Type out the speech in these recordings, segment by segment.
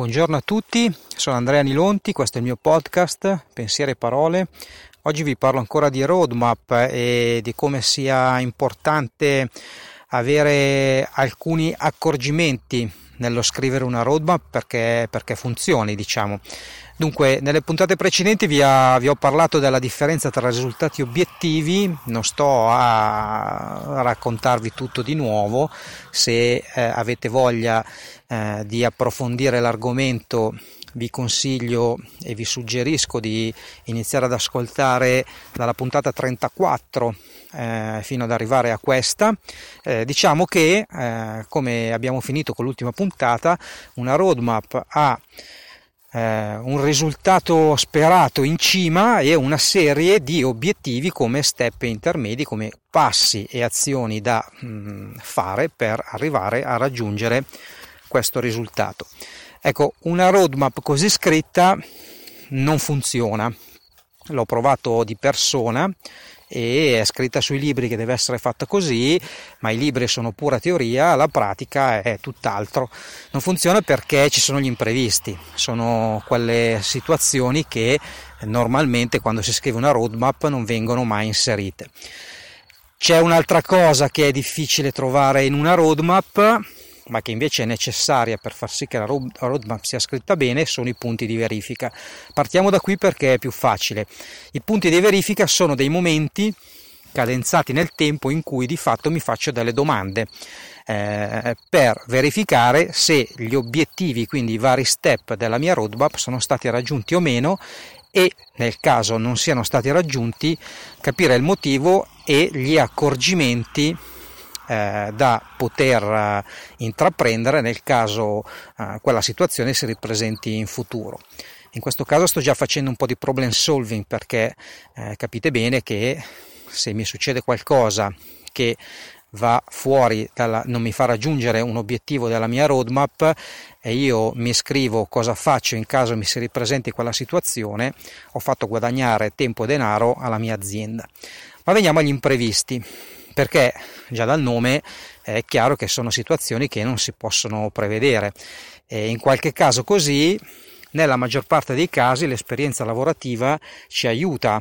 Buongiorno a tutti, sono Andrea Nilonti, questo è il mio podcast Pensiere e parole. Oggi vi parlo ancora di roadmap e di come sia importante avere alcuni accorgimenti nello scrivere una roadmap perché funzioni, diciamo. Dunque, nelle puntate precedenti vi ho parlato della differenza tra risultati e obiettivi, non sto a raccontarvi tutto di nuovo. Se avete voglia di approfondire l'argomento, vi consiglio e vi suggerisco di iniziare ad ascoltare dalla puntata 34 fino ad arrivare a questa. Diciamo che, come abbiamo finito con l'ultima puntata, una roadmap ha un risultato sperato in cima e una serie di obiettivi come step intermedi, come passi e azioni da fare per arrivare a raggiungere questo risultato. Ecco, una roadmap così scritta non funziona, l'ho provato di persona e è scritta sui libri che deve essere fatta così, ma i libri sono pura teoria, la pratica è tutt'altro. Non funziona perché ci sono gli imprevisti, sono quelle situazioni che normalmente quando si scrive una roadmap non vengono mai inserite. C'è un'altra cosa che è difficile trovare in una roadmap, ma che invece è necessaria per far sì che la roadmap sia scritta bene, sono i punti di verifica. Partiamo da qui perché è più facile. I punti di verifica sono dei momenti cadenzati nel tempo in cui di fatto mi faccio delle domande per verificare se gli obiettivi, quindi i vari step della mia roadmap, sono stati raggiunti o meno, e nel caso non siano stati raggiunti capire il motivo e gli accorgimenti da poter intraprendere nel caso quella situazione si ripresenti in futuro. In questo caso sto già facendo un po' di problem solving, perché capite bene che se mi succede qualcosa che va fuori non mi fa raggiungere un obiettivo della mia roadmap e io mi scrivo cosa faccio in caso mi si ripresenti quella situazione, ho fatto guadagnare tempo e denaro alla mia azienda. Ma veniamo agli imprevisti, perché già dal nome è chiaro che sono situazioni che non si possono prevedere e in qualche caso così, nella maggior parte dei casi, l'esperienza lavorativa ci aiuta,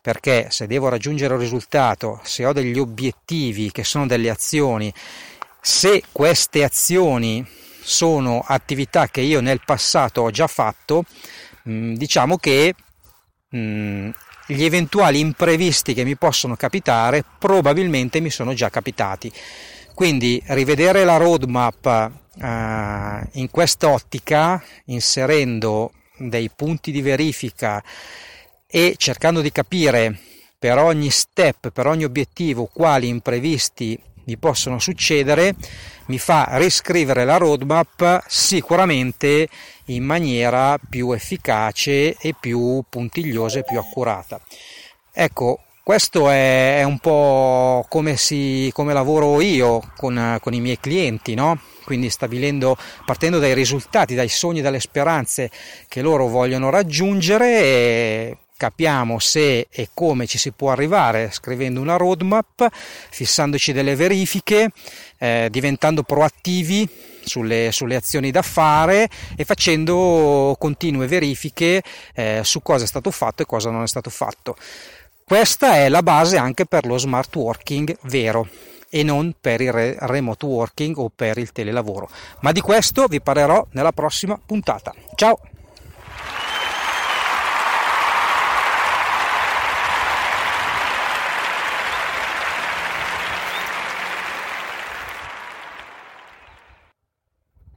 perché se devo raggiungere un risultato, se ho degli obiettivi che sono delle azioni, se queste azioni sono attività che io nel passato ho già fatto, diciamo che gli eventuali imprevisti che mi possono capitare probabilmente mi sono già capitati. Quindi rivedere la roadmap in quest'ottica, inserendo dei punti di verifica e cercando di capire per ogni step, per ogni obiettivo, quali imprevisti mi possono succedere, mi fa riscrivere la roadmap sicuramente in maniera più efficace e più puntigliosa e più accurata. Ecco, questo è un po' come lavoro io con i miei clienti, no? Quindi partendo dai risultati, dai sogni, dalle speranze che loro vogliono raggiungere, e capiamo se e come ci si può arrivare scrivendo una roadmap, fissandoci delle verifiche, diventando proattivi sulle azioni da fare e facendo continue verifiche su cosa è stato fatto e cosa non è stato fatto. Questa è la base anche per lo smart working vero e non per il remote working o per il telelavoro, ma di questo vi parlerò nella prossima puntata. Ciao!